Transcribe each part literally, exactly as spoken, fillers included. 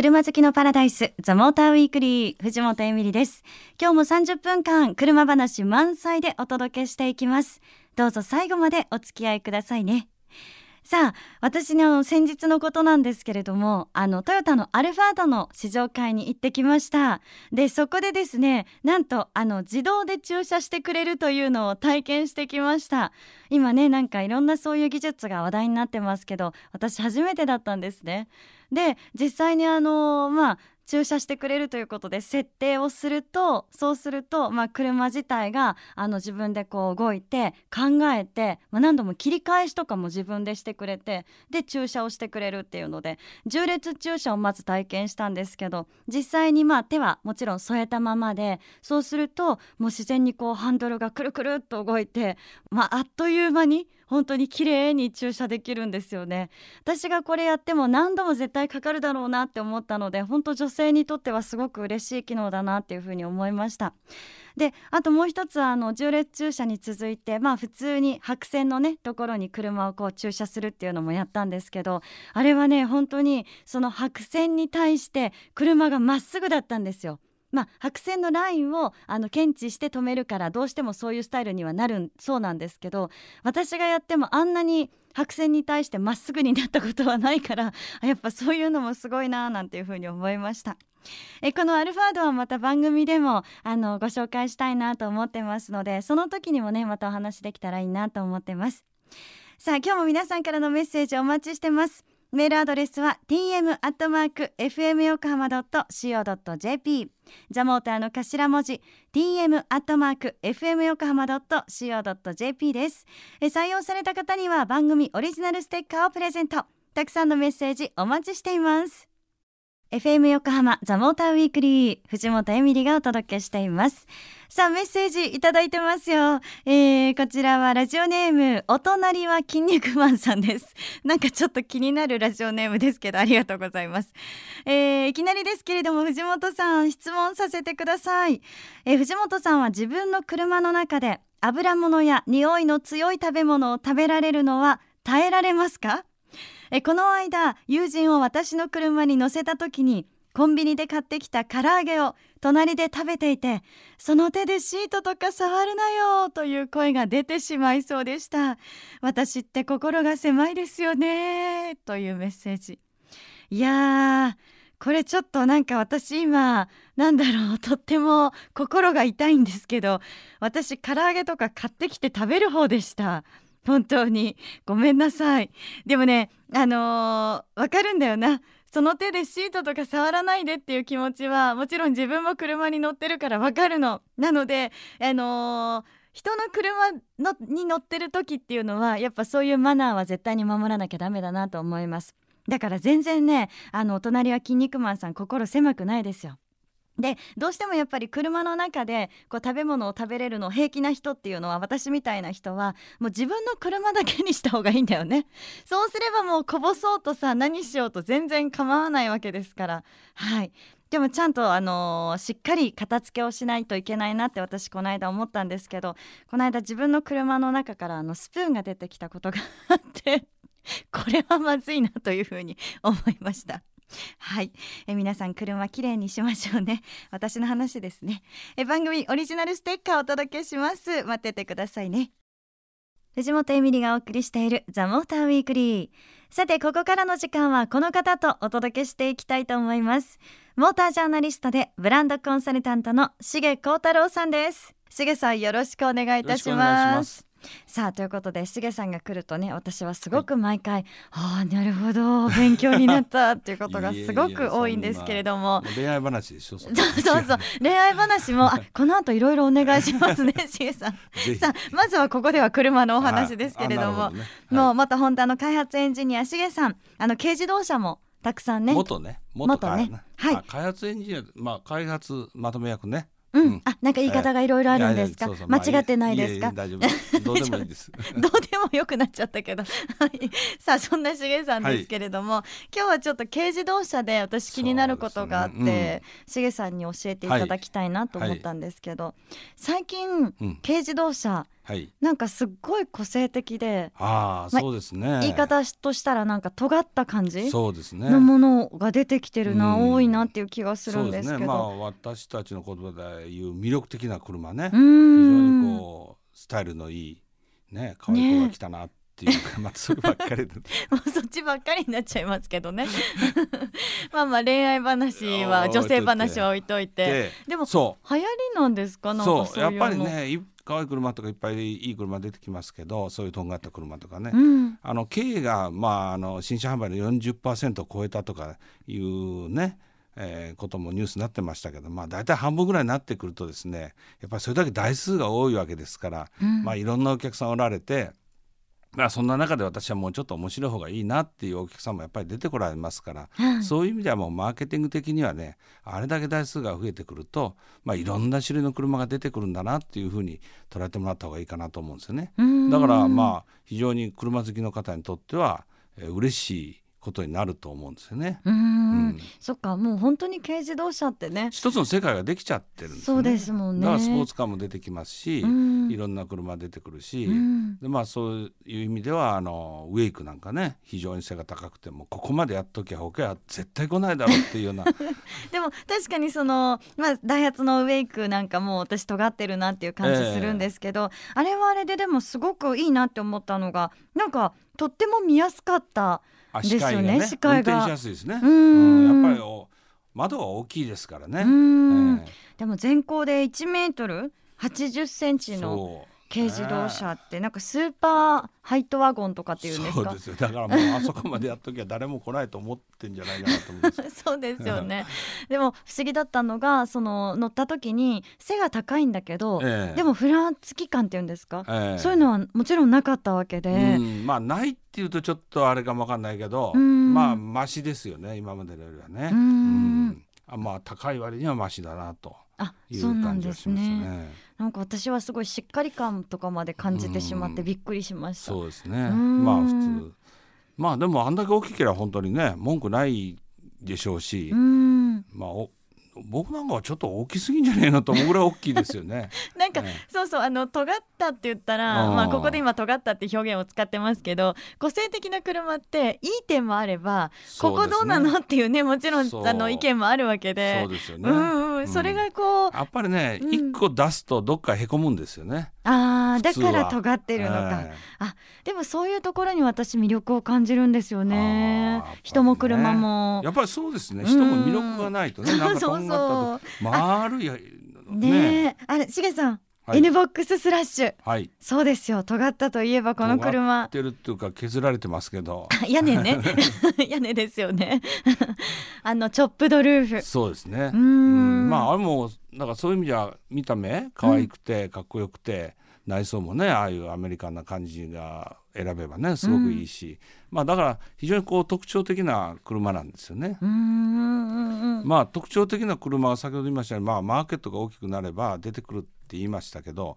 車好きのパラダイスザモーターウィークリー、藤本恵美里です。今日もさんじゅっぷんかん車話満載でお届けしていきます。どうぞ最後までお付き合いくださいね。さあ、私の先日のことなんですけれども、あのトヨタのアルファードの試乗会に行ってきました。でそこでですね、なんとあの自動で駐車してくれるというのを体験してきました。今ね、なんかいろんなそういう技術が話題になってますけど、私初めてだったんですね。で実際にあのまあ駐車してくれるということで設定をすると、そうすると、まあ、車自体があの自分でこう動いて考えて、まあ、何度も切り返しとかも自分でしてくれて、で駐車をしてくれるっていうので縦列駐車をまず体験したんですけど、実際にまあ手はもちろん添えたままで、そうするともう自然にこうハンドルがくるくるっと動いて、まあ、あっという間に本当に綺麗に駐車できるんですよね。私がこれやっても何度も絶対かかるだろうなって思ったので、本当女性にとってはすごく嬉しい機能だなっていうふうに思いました。であともう一つ、あの縦列駐車に続いて、まあ普通に白線のねところに車をこう駐車するっていうのもやったんですけど、あれはね本当にその白線に対して車がまっすぐだったんですよ。まあ、白線のラインをあの検知して止めるから、どうしてもそういうスタイルにはなるそうなんですけど、私がやってもあんなに白線に対してまっすぐになったことはないから、やっぱそういうのもすごいななんていうふうに思いました。えこのアルファードはまた番組でもあのご紹介したいなと思ってますので、その時にもねまたお話できたらいいなと思ってます。さあ、今日も皆さんからのメッセージお待ちしてます。メールアドレスは ティーエム アットマーク エフエム ヨコハマ ドット シーオー ドット ジェーピー、 ザモーターの頭文字 ティーエム アットマーク エフエム ヨコハマ ドット シーオー ドット ジェーピー です。え採用された方には番組オリジナルステッカーをプレゼント。たくさんのメッセージお待ちしています。 エフエム 横浜ザモーターウィークリー、藤本恵美里がお届けしています。さあ、メッセージいただいてますよ。えー、こちらはラジオネームお隣は筋肉マンさんです。なんかちょっと気になるラジオネームですけど、ありがとうございます。えー、いきなりですけれども、藤本さん質問させてください。えー、藤本さんは自分の車の中で油物や匂いの強い食べ物を食べられるのは耐えられますか？えー、この間友人を私の車に乗せた時に、コンビニで買ってきた唐揚げを隣で食べていて、その手でシートとか触るなよという声が出てしまいそうでした。私って心が狭いですよね、というメッセージ。いやー、これちょっとなんか私今なんだろう、とっても心が痛いんですけど、私唐揚げとか買ってきて食べる方でした。本当にごめんなさい。でもね、あのー、わかるんだよな。その手でシートとか触らないでっていう気持ちは、もちろん自分も車に乗ってるからわかるの。なので、あのー、人の車のに乗ってる時っていうのは、やっぱそういうマナーは絶対に守らなきゃダメだなと思います。だから全然ね、あのお隣は筋肉マンさん、心狭くないですよ。でどうしてもやっぱり車の中でこう食べ物を食べれるの平気な人っていうのは、私みたいな人はもう自分の車だけにした方がいいんだよね。そうすればもうこぼそうとさ、何しようと全然構わないわけですから。はい、でもちゃんと、あのー、しっかり片付けをしないといけないなって私この間思ったんですけど、この間自分の車の中からあのスプーンが出てきたことがあってこれはまずいなというふうに思いました。はい、え皆さん車きれいにしましょうね。私の話ですね。え番組オリジナルステッカーをお届けします。待っててくださいね。藤本恵美里がお送りしているザ・モーターウィークリー。さて、ここからの時間はこの方とお届けしていきたいと思います。モータージャーナリストでブランドコンサルタントの重光太郎さんです。重さん、よろしくお願いいたします。さあ、ということで重さんが来るとね、私はすごく毎回、はい、ああなるほど勉強になったっていうことがすごく多いんですけれどもいやいや恋愛話でしょ。そ, そうそうそう恋愛話もあこの後いろいろお願いしますね重さんさあ、まずはここでは車のお話ですけれども、はいどねはい、もう元ホンダの開発エンジニア重さん、あの軽自動車もたくさんね、元ね元からね、元ね、はい、あ開発エンジニア、まあ、開発まとめ役ね、うんうん、あなんか言い方がいろいろあるんですか、えー、いやいやそうそう間違ってないですか、まあ、いやいや大丈夫どうでもいいですどうでもよくなっちゃったけどさあ、そんな重さんですけれども、はい、今日はちょっと軽自動車で私気になることがあって、ねうん、重さんに教えていただきたいなと思ったんですけど、はいはい、最近軽自動車、はい、なんかすっごい個性的で、あ、まあ、そうですね、言い方としたらなんか尖った感じのものが出てきてるな、ね、多いなっていう気がするんですけど、そうですね、まあ、私たちの言葉でいう魅力的な車ね、非常にこうスタイルのいいね、可愛い子が来たなっていうか、ね、まあ、そればっかりでもうそっちばっかりになっちゃいますけどねまあまあ恋愛話は女性話は置いといて、でもそう流行りなんですか、なんかそういうの。そうやっぱりね、かわいい車とかいっぱいいい車出てきますけど、そういうとんがった車とかね、うん、あのKが、まあ、あの新車販売の よんじゅっパーセント を超えたとかいうね、えー、こともニュースになってましたけど、まあ、大体半分ぐらいになってくるとですね、やっぱりそれだけ台数が多いわけですから、うん、まあ、いろんなお客さんおられて、まあ、そんな中で私はもうちょっと面白い方がいいなっていうお客さんもやっぱり出てこられますから、うん、そういう意味ではもうマーケティング的にはね、あれだけ台数が増えてくると、まあ、いろんな種類の車が出てくるんだなっていうふうに捉えてもらった方がいいかなと思うんですよね。だからまあ非常に車好きの方にとっては、えー、嬉しいことになると思うんですよね。うーん、うん、そっか、もう本当に軽自動車ってね、一つの世界ができちゃってるんですよね。そうですもんね。だからスポーツカーも出てきますし、いろんな車出てくるし、で、まあ、そういう意味ではあのウェイクなんかね、非常に背が高くてもここまでやっときゃ他は絶対来ないだろうっていうようなでも確かにその、まあ、ダイハツのウェイクなんかもう私尖ってるなっていう感じするんですけど、えー、あれはあれででもすごくいいなって思ったのが、なんかとっても見やすかったですよね。視界が運転しやすいですね。うん、やっぱり窓が大きいですからね。うん、えー、でも全高でいちメートルはちじゅっセンチの軽自動車って、ね、なんかスーパーハイトワゴンとかっていうんですか。そうですよ。だからもうあそこまでやっときゃ誰も来ないと思ってんじゃないかなと思うんですそうですよねでも不思議だったのが、その乗った時に背が高いんだけど、えー、でもフラつき感っていうんですか、えー、そういうのはもちろんなかったわけで、うん、まあないっていうとちょっとあれかもわかんないけど、まあマシですよね、今までのよりはね。うん、あ、まあ高い割にはマシだなという感じがしますね。 そうなんですね。なんか私はすごいしっかり感とかまで感じてしまってびっくりしました。そうですね。まあ普通、まあでもあんだけ大きければ本当にね文句ないでしょうし、うん、まあお僕なんかはちょっと大きすぎんじゃねえのと思うぐらい大きいですよねなんか、ええ、そうそう、あの尖ったって言ったら、まあ、ここで今尖ったって表現を使ってますけど、個性的な車っていい点もあれば、ここどうなのっていうね、もちろんあの意見もあるわけで、そうですよね、うんうん、それがこう、うん、やっぱりね、うん、いっこ出すとどっかへこむんですよね。あ、だから尖ってるのか、えー、あ、でもそういうところに私魅力を感じるんですよね。人も車もやっぱりそうですね、人も魅力がないとね、うん、なんかとんがったと丸いやね。あれ、しげさん、はい、N ボックススラッシュ、はい、そうですよ、尖ったといえばこの車、尖ってるっていうか削られてますけど屋根ね屋根ですよねあのチョップドルーフ、そうですね、うん、まああれもなんかそういう意味じゃ見た目可愛くてかっこよくて、うん、内装もねああいうアメリカンな感じが選べばねすごくいいし、うん、まあだから非常にこう特徴的な車なんですよね。うーん、まあ特徴的な車は先ほど言いましたように、まあ、マーケットが大きくなれば出てくるって言いましたけど、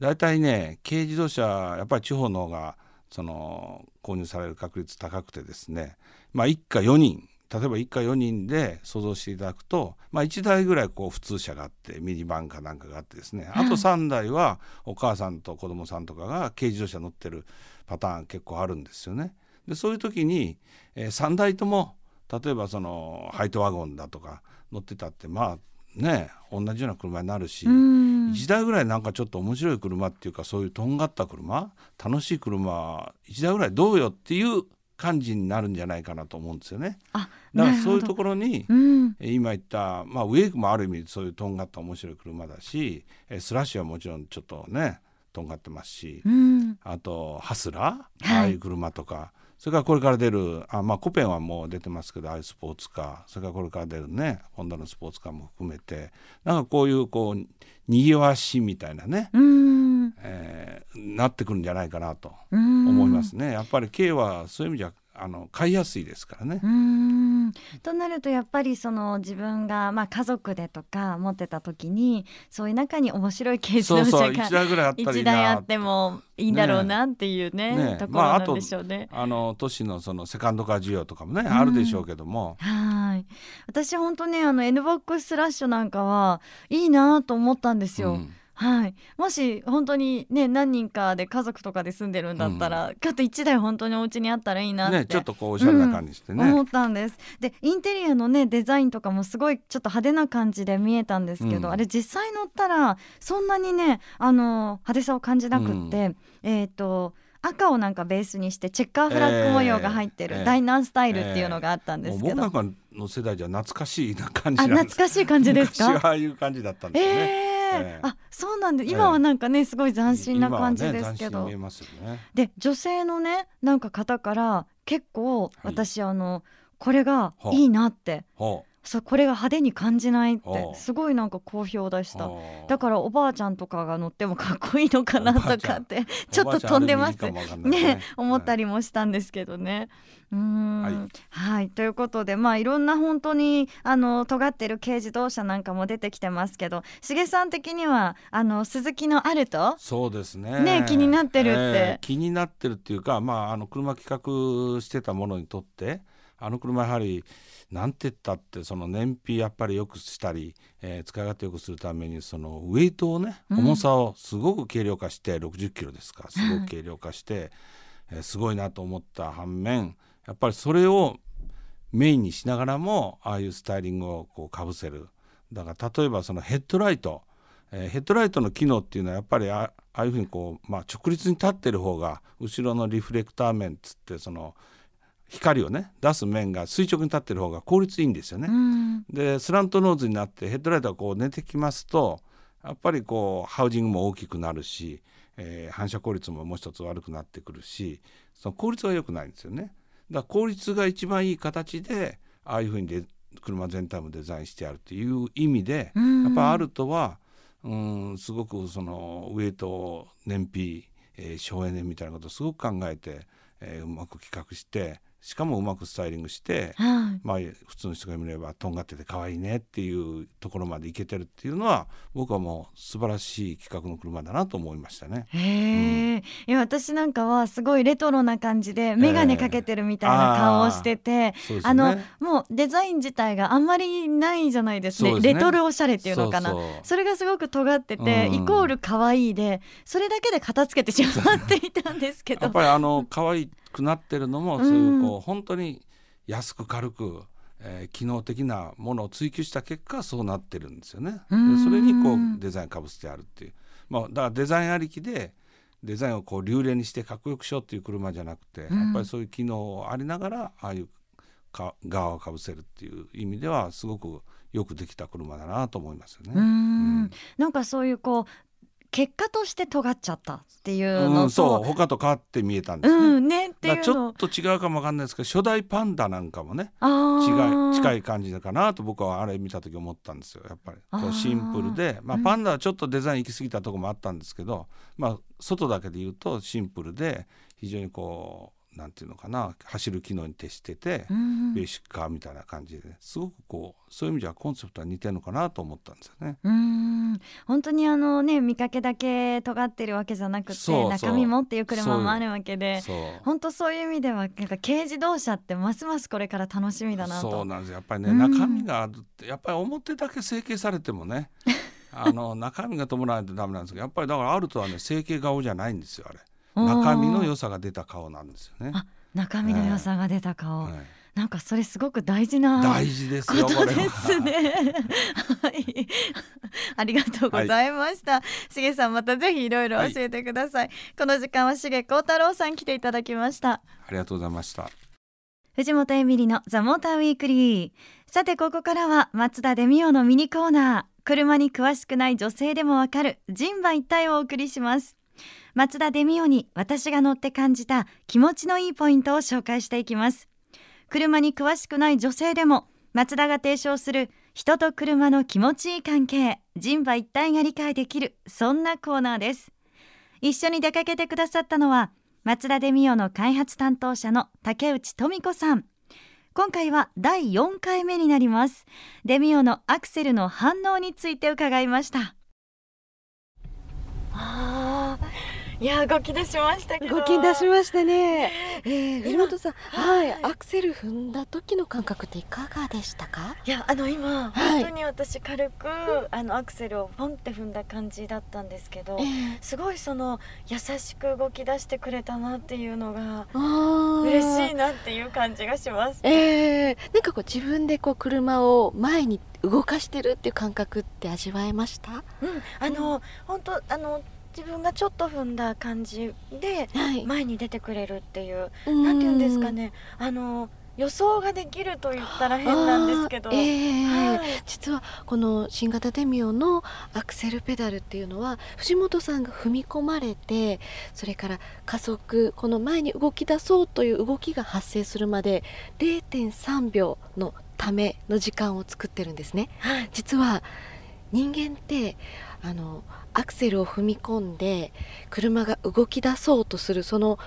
大体ね軽自動車やっぱり地方の方がその購入される確率高くてですね、まあ、一家よにん、例えば一家よにんで想像していただくと、まあ、いちだいぐらいこう普通車があってミニバンかなんかがあってですね、あとさんだいはお母さんと子供さんとかが軽自動車乗ってるパターン結構あるんですよね。でそういう時に、えー、さんだいとも例えばそのハイトワゴンだとか乗ってたって、まあね、同じような車になるし、いちだいぐらいなんかちょっと面白い車っていうか、そういうとんがった車、楽しい車いちだいぐらいどうよっていう感じになるんじゃないかなと思うんですよね。あ、だからそういうところに、うん、今言った、まあ、ウェイクもある意味そういうとんがった面白い車だし、スラッシュはもちろんちょっとねとんがってますし、うん、あとハスラー、ああいう車とか、はい、それからこれから出るあ、まあ、コペンはもう出てますけど、ああいうスポーツカー、それからこれから出るねホンダのスポーツカーも含めて、なんかこういうこうにぎわしみたいなね、うん、えー、なってくるんじゃないかなと思いますね。やっぱり軽はそういう意味じゃあの買いやすいですからね。うーん、となるとやっぱりその自分が、まあ、家族でとか持ってた時に、そういう中に面白い軽自動車がいちだいぐらいあったらいいな、いちだいあってもいいんだろうなっていうね、ねね、ところなんでしょうね。まあ、あとあの都市のそのセカンドカー需要とかもねあるでしょうけども、はい、私本当ねあの N ボックススラッシュなんかはいいなと思ったんですよ。うん、はい、もし本当にね何人かで家族とかで住んでるんだったら、うん、ちょっといちだい本当にお家にあったらいいなって、ね、ちょっとこうおしゃれな感じしてね、うん、思ったんです。でインテリアのねデザインとかもすごいちょっと派手な感じで見えたんですけど、うん、あれ実際乗ったらそんなにねあの派手さを感じなくって、うん、えっと赤をなんかベースにしてチェッカーフラッグ模様が入ってる、えー、ダイナースタイルっていうのがあったんですけど、えー、もう僕なんかの世代じゃ懐かしいな感じなんです。あ、懐かしい感じですか。昔はああいう感じだったんですよね、えーえー、あ、そうなんで今はなんかね、えー、すごい斬新な感じですけど、ね、斬新に見えますよね。で女性のねなんか方から結構私、はい、あのこれがいいなってそうこれが派手に感じないってすごいなんか好評でした。だからおばあちゃんとかが乗ってもかっこいいのかなとかってちょっと飛んでます ね, ね思ったりもしたんですけどね、はい、うーん、はいはい、ということでまあいろんな本当にあの尖ってる軽自動車なんかも出てきてますけど、しげさん的にはあの鈴木のアルト、そうですね、ね気になってるって、えー、気になってるっていうか、まあ、あの車企画してたものにとってあの車やはりなんて言ったってその燃費やっぱり良くしたり、えー、使い勝手良くするためにそのウェイトをね、うん、重さをすごく軽量化してろくじゅっキロですか、すごく軽量化して、えー、すごいなと思った反面やっぱりそれをメインにしながらもああいうスタイリングをこうかぶせる。だから例えばそのヘッドライト、えー、ヘッドライトの機能っていうのはやっぱりああいうふうにこう、まあ、直立に立ってる方が後ろのリフレクター面つってその光をね出す面が垂直に立ってる方が効率いいんですよね。でスラントノーズになってヘッドライトがこう寝てきますとやっぱりこうハウジングも大きくなるし、えー、反射効率ももう一つ悪くなってくるしその効率が良くないんですよね。だから効率が一番いい形でああいうふうにで車全体もデザインしてあるという意味でやっぱアルトはうんすごくそのウェイト燃費、えー、省エネみたいなことをすごく考えて、えー、うまく企画してしかもうまくスタイリングして、はい、まあ普通の人が見ればとんがってて可愛いねっていうところまでいけてるっていうのは僕はもう素晴らしい企画の車だなと思いましたね。へー、うん、いや私なんかはすごいレトロな感じで眼鏡かけてるみたいな顔をしてて、えー あ, そうですね、あのもうデザイン自体があんまりないじゃないですね。レトロおしゃれっていうのかな。 そうそうそれがすごく尖ってて、うん、イコール可愛いでそれだけで片付けてしまっていたんですけどやっぱりあの可愛いくなってるのもそういうこう本当に安く軽く、えー、機能的なものを追求した結果そうなってるんですよね。でそれにこうデザインかぶせてあるっていう、まあ、だからデザインありきでデザインをこう流麗にしてかっこよくしようっていう車じゃなくてやっぱりそういう機能ありながらああいうか側をかぶせるっていう意味ではすごくよくできた車だなと思いますよね。うん、うん、なんかそういうこう結果として尖っちゃったっていうのと、うん、そう他と変わって見えたんですね、うん、ねっていうのちょっと違うかもわかんないですけど初代パンダなんかもね違い近い感じかなと僕はあれ見た時思ったんですよ。やっぱりこうシンプルで、まあ、パンダはちょっとデザイン行き過ぎたところもあったんですけど、うんまあ、外だけで言うとシンプルで非常にこうなんていうのかな走る機能に徹してて、うん、ベーシックカーみたいな感じですごくこうそういう意味ではコンセプトは似てるのかなと思ったんですよね。うーん本当にあのね見かけだけ尖ってるわけじゃなくてそうそう中身もっていう車もあるわけでそうそう本当そういう意味ではなんか軽自動車ってますますこれから楽しみだなと。そうなんですやっぱりね中身があるってやっぱり表だけ整形されてもねあの中身が伴わないとダメなんですけどやっぱりだからあるとはね整形顔じゃないんですよあれ中身の良さが出た顔なんですよね。あ中身の良さが出た顔、えー、なんかそれすごく大事な大事ですよことですねはい、ありがとうございました、はい、しげさんまたぜひいろいろ教えてください、はい、この時間はしげこうたろうさん来ていただきました。ありがとうございました。藤本恵美里のザ・モーターウィークリー。さてここからは松田デミオのミニコーナー、車に詳しくない女性でもわかる人馬一体をお送りします。松田デミオに私が乗って感じた気持ちのいいポイントを紹介していきます。車に詳しくない女性でも松田が提唱する人と車の気持ちいい関係、人馬一体が理解できる、そんなコーナーです。一緒に出かけてくださったのは松田デミオの開発担当者の竹内富子さん。今回はだいよんかいめになります。デミオのアクセルの反応について伺いました。あーいや動き出しましたけど。動き出しましたね。えー、藤本さん、はい、はい、アクセル踏んだ時の感覚っていかがでしたか？いや、あの今、はい、本当に私軽くあのアクセルをポンって踏んだ感じだったんですけど、えー、すごいその優しく動き出してくれたなっていうのが嬉しいなっていう感じがします。えー、なんかこう自分でこう車を前に動かしてるっていう感覚って味わえました？うん、あの、うん、本当あの自分がちょっと踏んだ感じで前に出てくれるっていう、はい、なんていうんですかね、あの予想ができると言ったら変なんですけど、えーはい、実はこの新型デミオのアクセルペダルっていうのは藤本さんが踏み込まれて、それから加速、この前に動き出そうという動きが発生するまで れいてんさんびょうのための時間を作ってるんですね。はい、実は人間ってあのアクセルを踏み込んで車が動き出そうとするその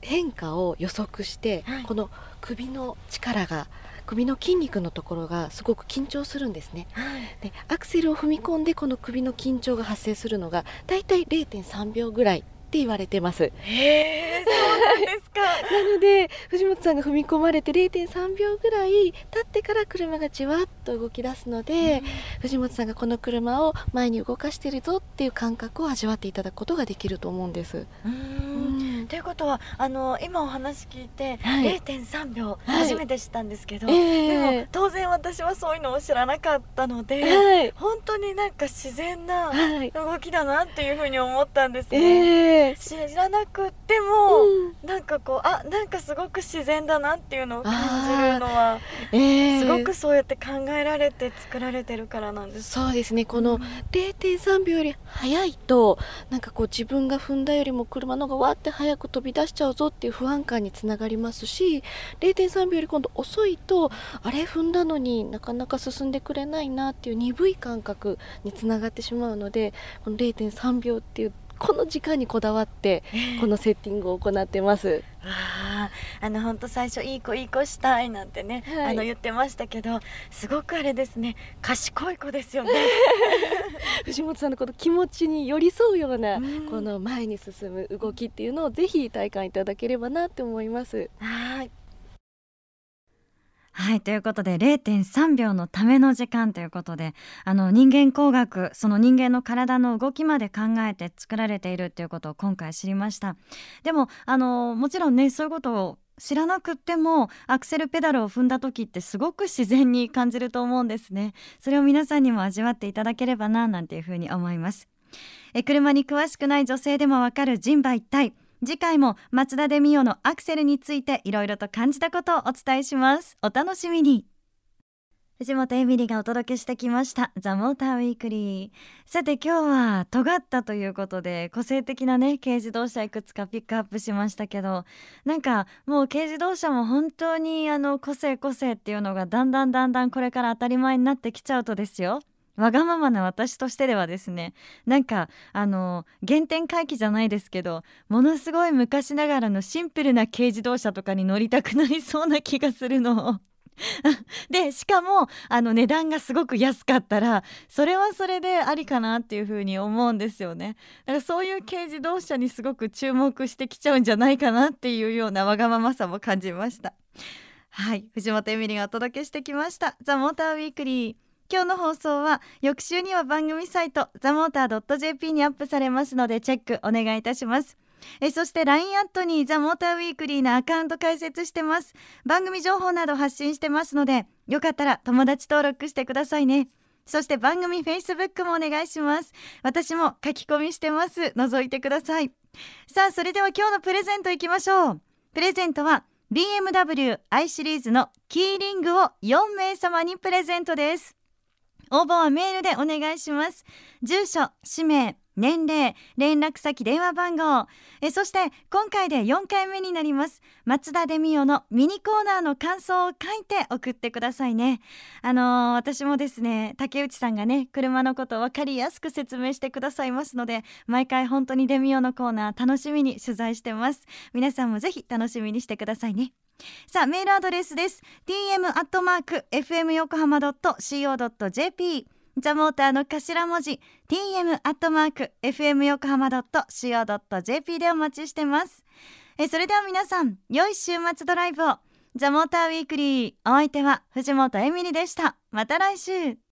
変化を予測して、はい、この首の力が首の筋肉のところがすごく緊張するんですね。はい、でアクセルを踏み込んでこの首の緊張が発生するのがだいたい れいてんさんびょうぐらいって言われてます。へー、そうなんですか。なので藤本さんが踏み込まれて れいてんさんびょうぐらい経ってから車がじわっと動き出すので、うん、藤本さんがこの車を前に動かしてるぞっていう感覚を味わっていただくことができると思うんです。うーん、うん、ということはあの今お話聞いて、はい、れいてんさんびょう初めて知ったんですけど、はい、でも当然私はそういうのを知らなかったので、はい、本当になんか自然な動きだなっていうふうに思ったんですね。えー知らなくても、うん、なんかこうあなんかすごく自然だなっていうのを感じるのは、えー、すごくそうやって考えられて作られてるからなんです。そうですね、この れいてんさんびょうより早いとなんかこう自分が踏んだよりも車の方がわって早く飛び出しちゃうぞっていう不安感につながりますし、 れいてんさんびょうより今度遅いとあれ踏んだのになかなか進んでくれないなっていう鈍い感覚につながってしまうので、この れいてんさんびょうっていうこの時間にこだわってこのセッティングを行ってます。ああの本当最初いい子いい子したいなんてね、はい、あの言ってましたけど、すごくあれですね、賢い子ですよね。藤本さんのこの気持ちに寄り添うような、うん、この前に進む動きっていうのをぜひ体感いただければなって思います。はい、はい、ということで れいてんさんびょうのための時間ということで、あの人間工学、その人間の体の動きまで考えて作られているということを今回知りました。でもあのもちろんね、そういうことを知らなくってもアクセルペダルを踏んだ時ってすごく自然に感じると思うんですね。それを皆さんにも味わっていただければななんていうふうに思います。え車に詳しくない女性でもわかる人馬一体、次回もマツダデミオのアクセルについていろいろと感じたことをお伝えします。お楽しみに。藤本エミリがお届けしてきましたザ・モーターウィークリー。さて今日は尖ったということで個性的なね軽自動車いくつかピックアップしましたけど、なんかもう軽自動車も本当にあの個性個性っていうのがだんだんだんだんこれから当たり前になってきちゃうとですよ、わがままな私としてではですね、なんかあの原点回帰じゃないですけど、ものすごい昔ながらのシンプルな軽自動車とかに乗りたくなりそうな気がするの。でしかもあの値段がすごく安かったらそれはそれでありかなっていうふうに思うんですよね。だからそういう軽自動車にすごく注目してきちゃうんじゃないかなっていうようなわがままさも感じました。はい、藤本エミリがお届けしてきましたザ・モーターウィークリー。今日の放送は翌週には番組サイトザモータードットジェーピー にアップされますのでチェックお願いいたします。えそして ライン アットにザ・モーターウィークリーのアカウント開設してます。番組情報など発信してますのでよかったら友達登録してくださいね。そして番組 フェイスブック もお願いします。私も書き込みしてます。覗いてください。さあそれでは今日のプレゼントいきましょう。プレゼントは ビーエムダブリューアイ シリーズのキーリングをよんめいさまにプレゼントです。応募はメールでお願いします。住所、氏名、年齢、連絡先、電話番号、えそして今回でよんかいめになりますマツダデミオのミニコーナーの感想を書いて送ってくださいね。あのー、私もですね、竹内さんがね車のことを分かりやすく説明してくださいますので、毎回本当にデミオのコーナー楽しみに取材してます。皆さんもぜひ楽しみにしてくださいね。さあメールアドレスです。 ティーエム アットマーク エフエム横浜 ドットシーオー ドットジェーピーザモーターの頭文字 ティーエム アットマーク エフエム よこはま ドット シーオー ドット ジェーピー でお待ちしてます。えそれでは皆さん、良い週末ドライブを。ザモーターウィークリー、お相手は藤本エミリでした。また来週。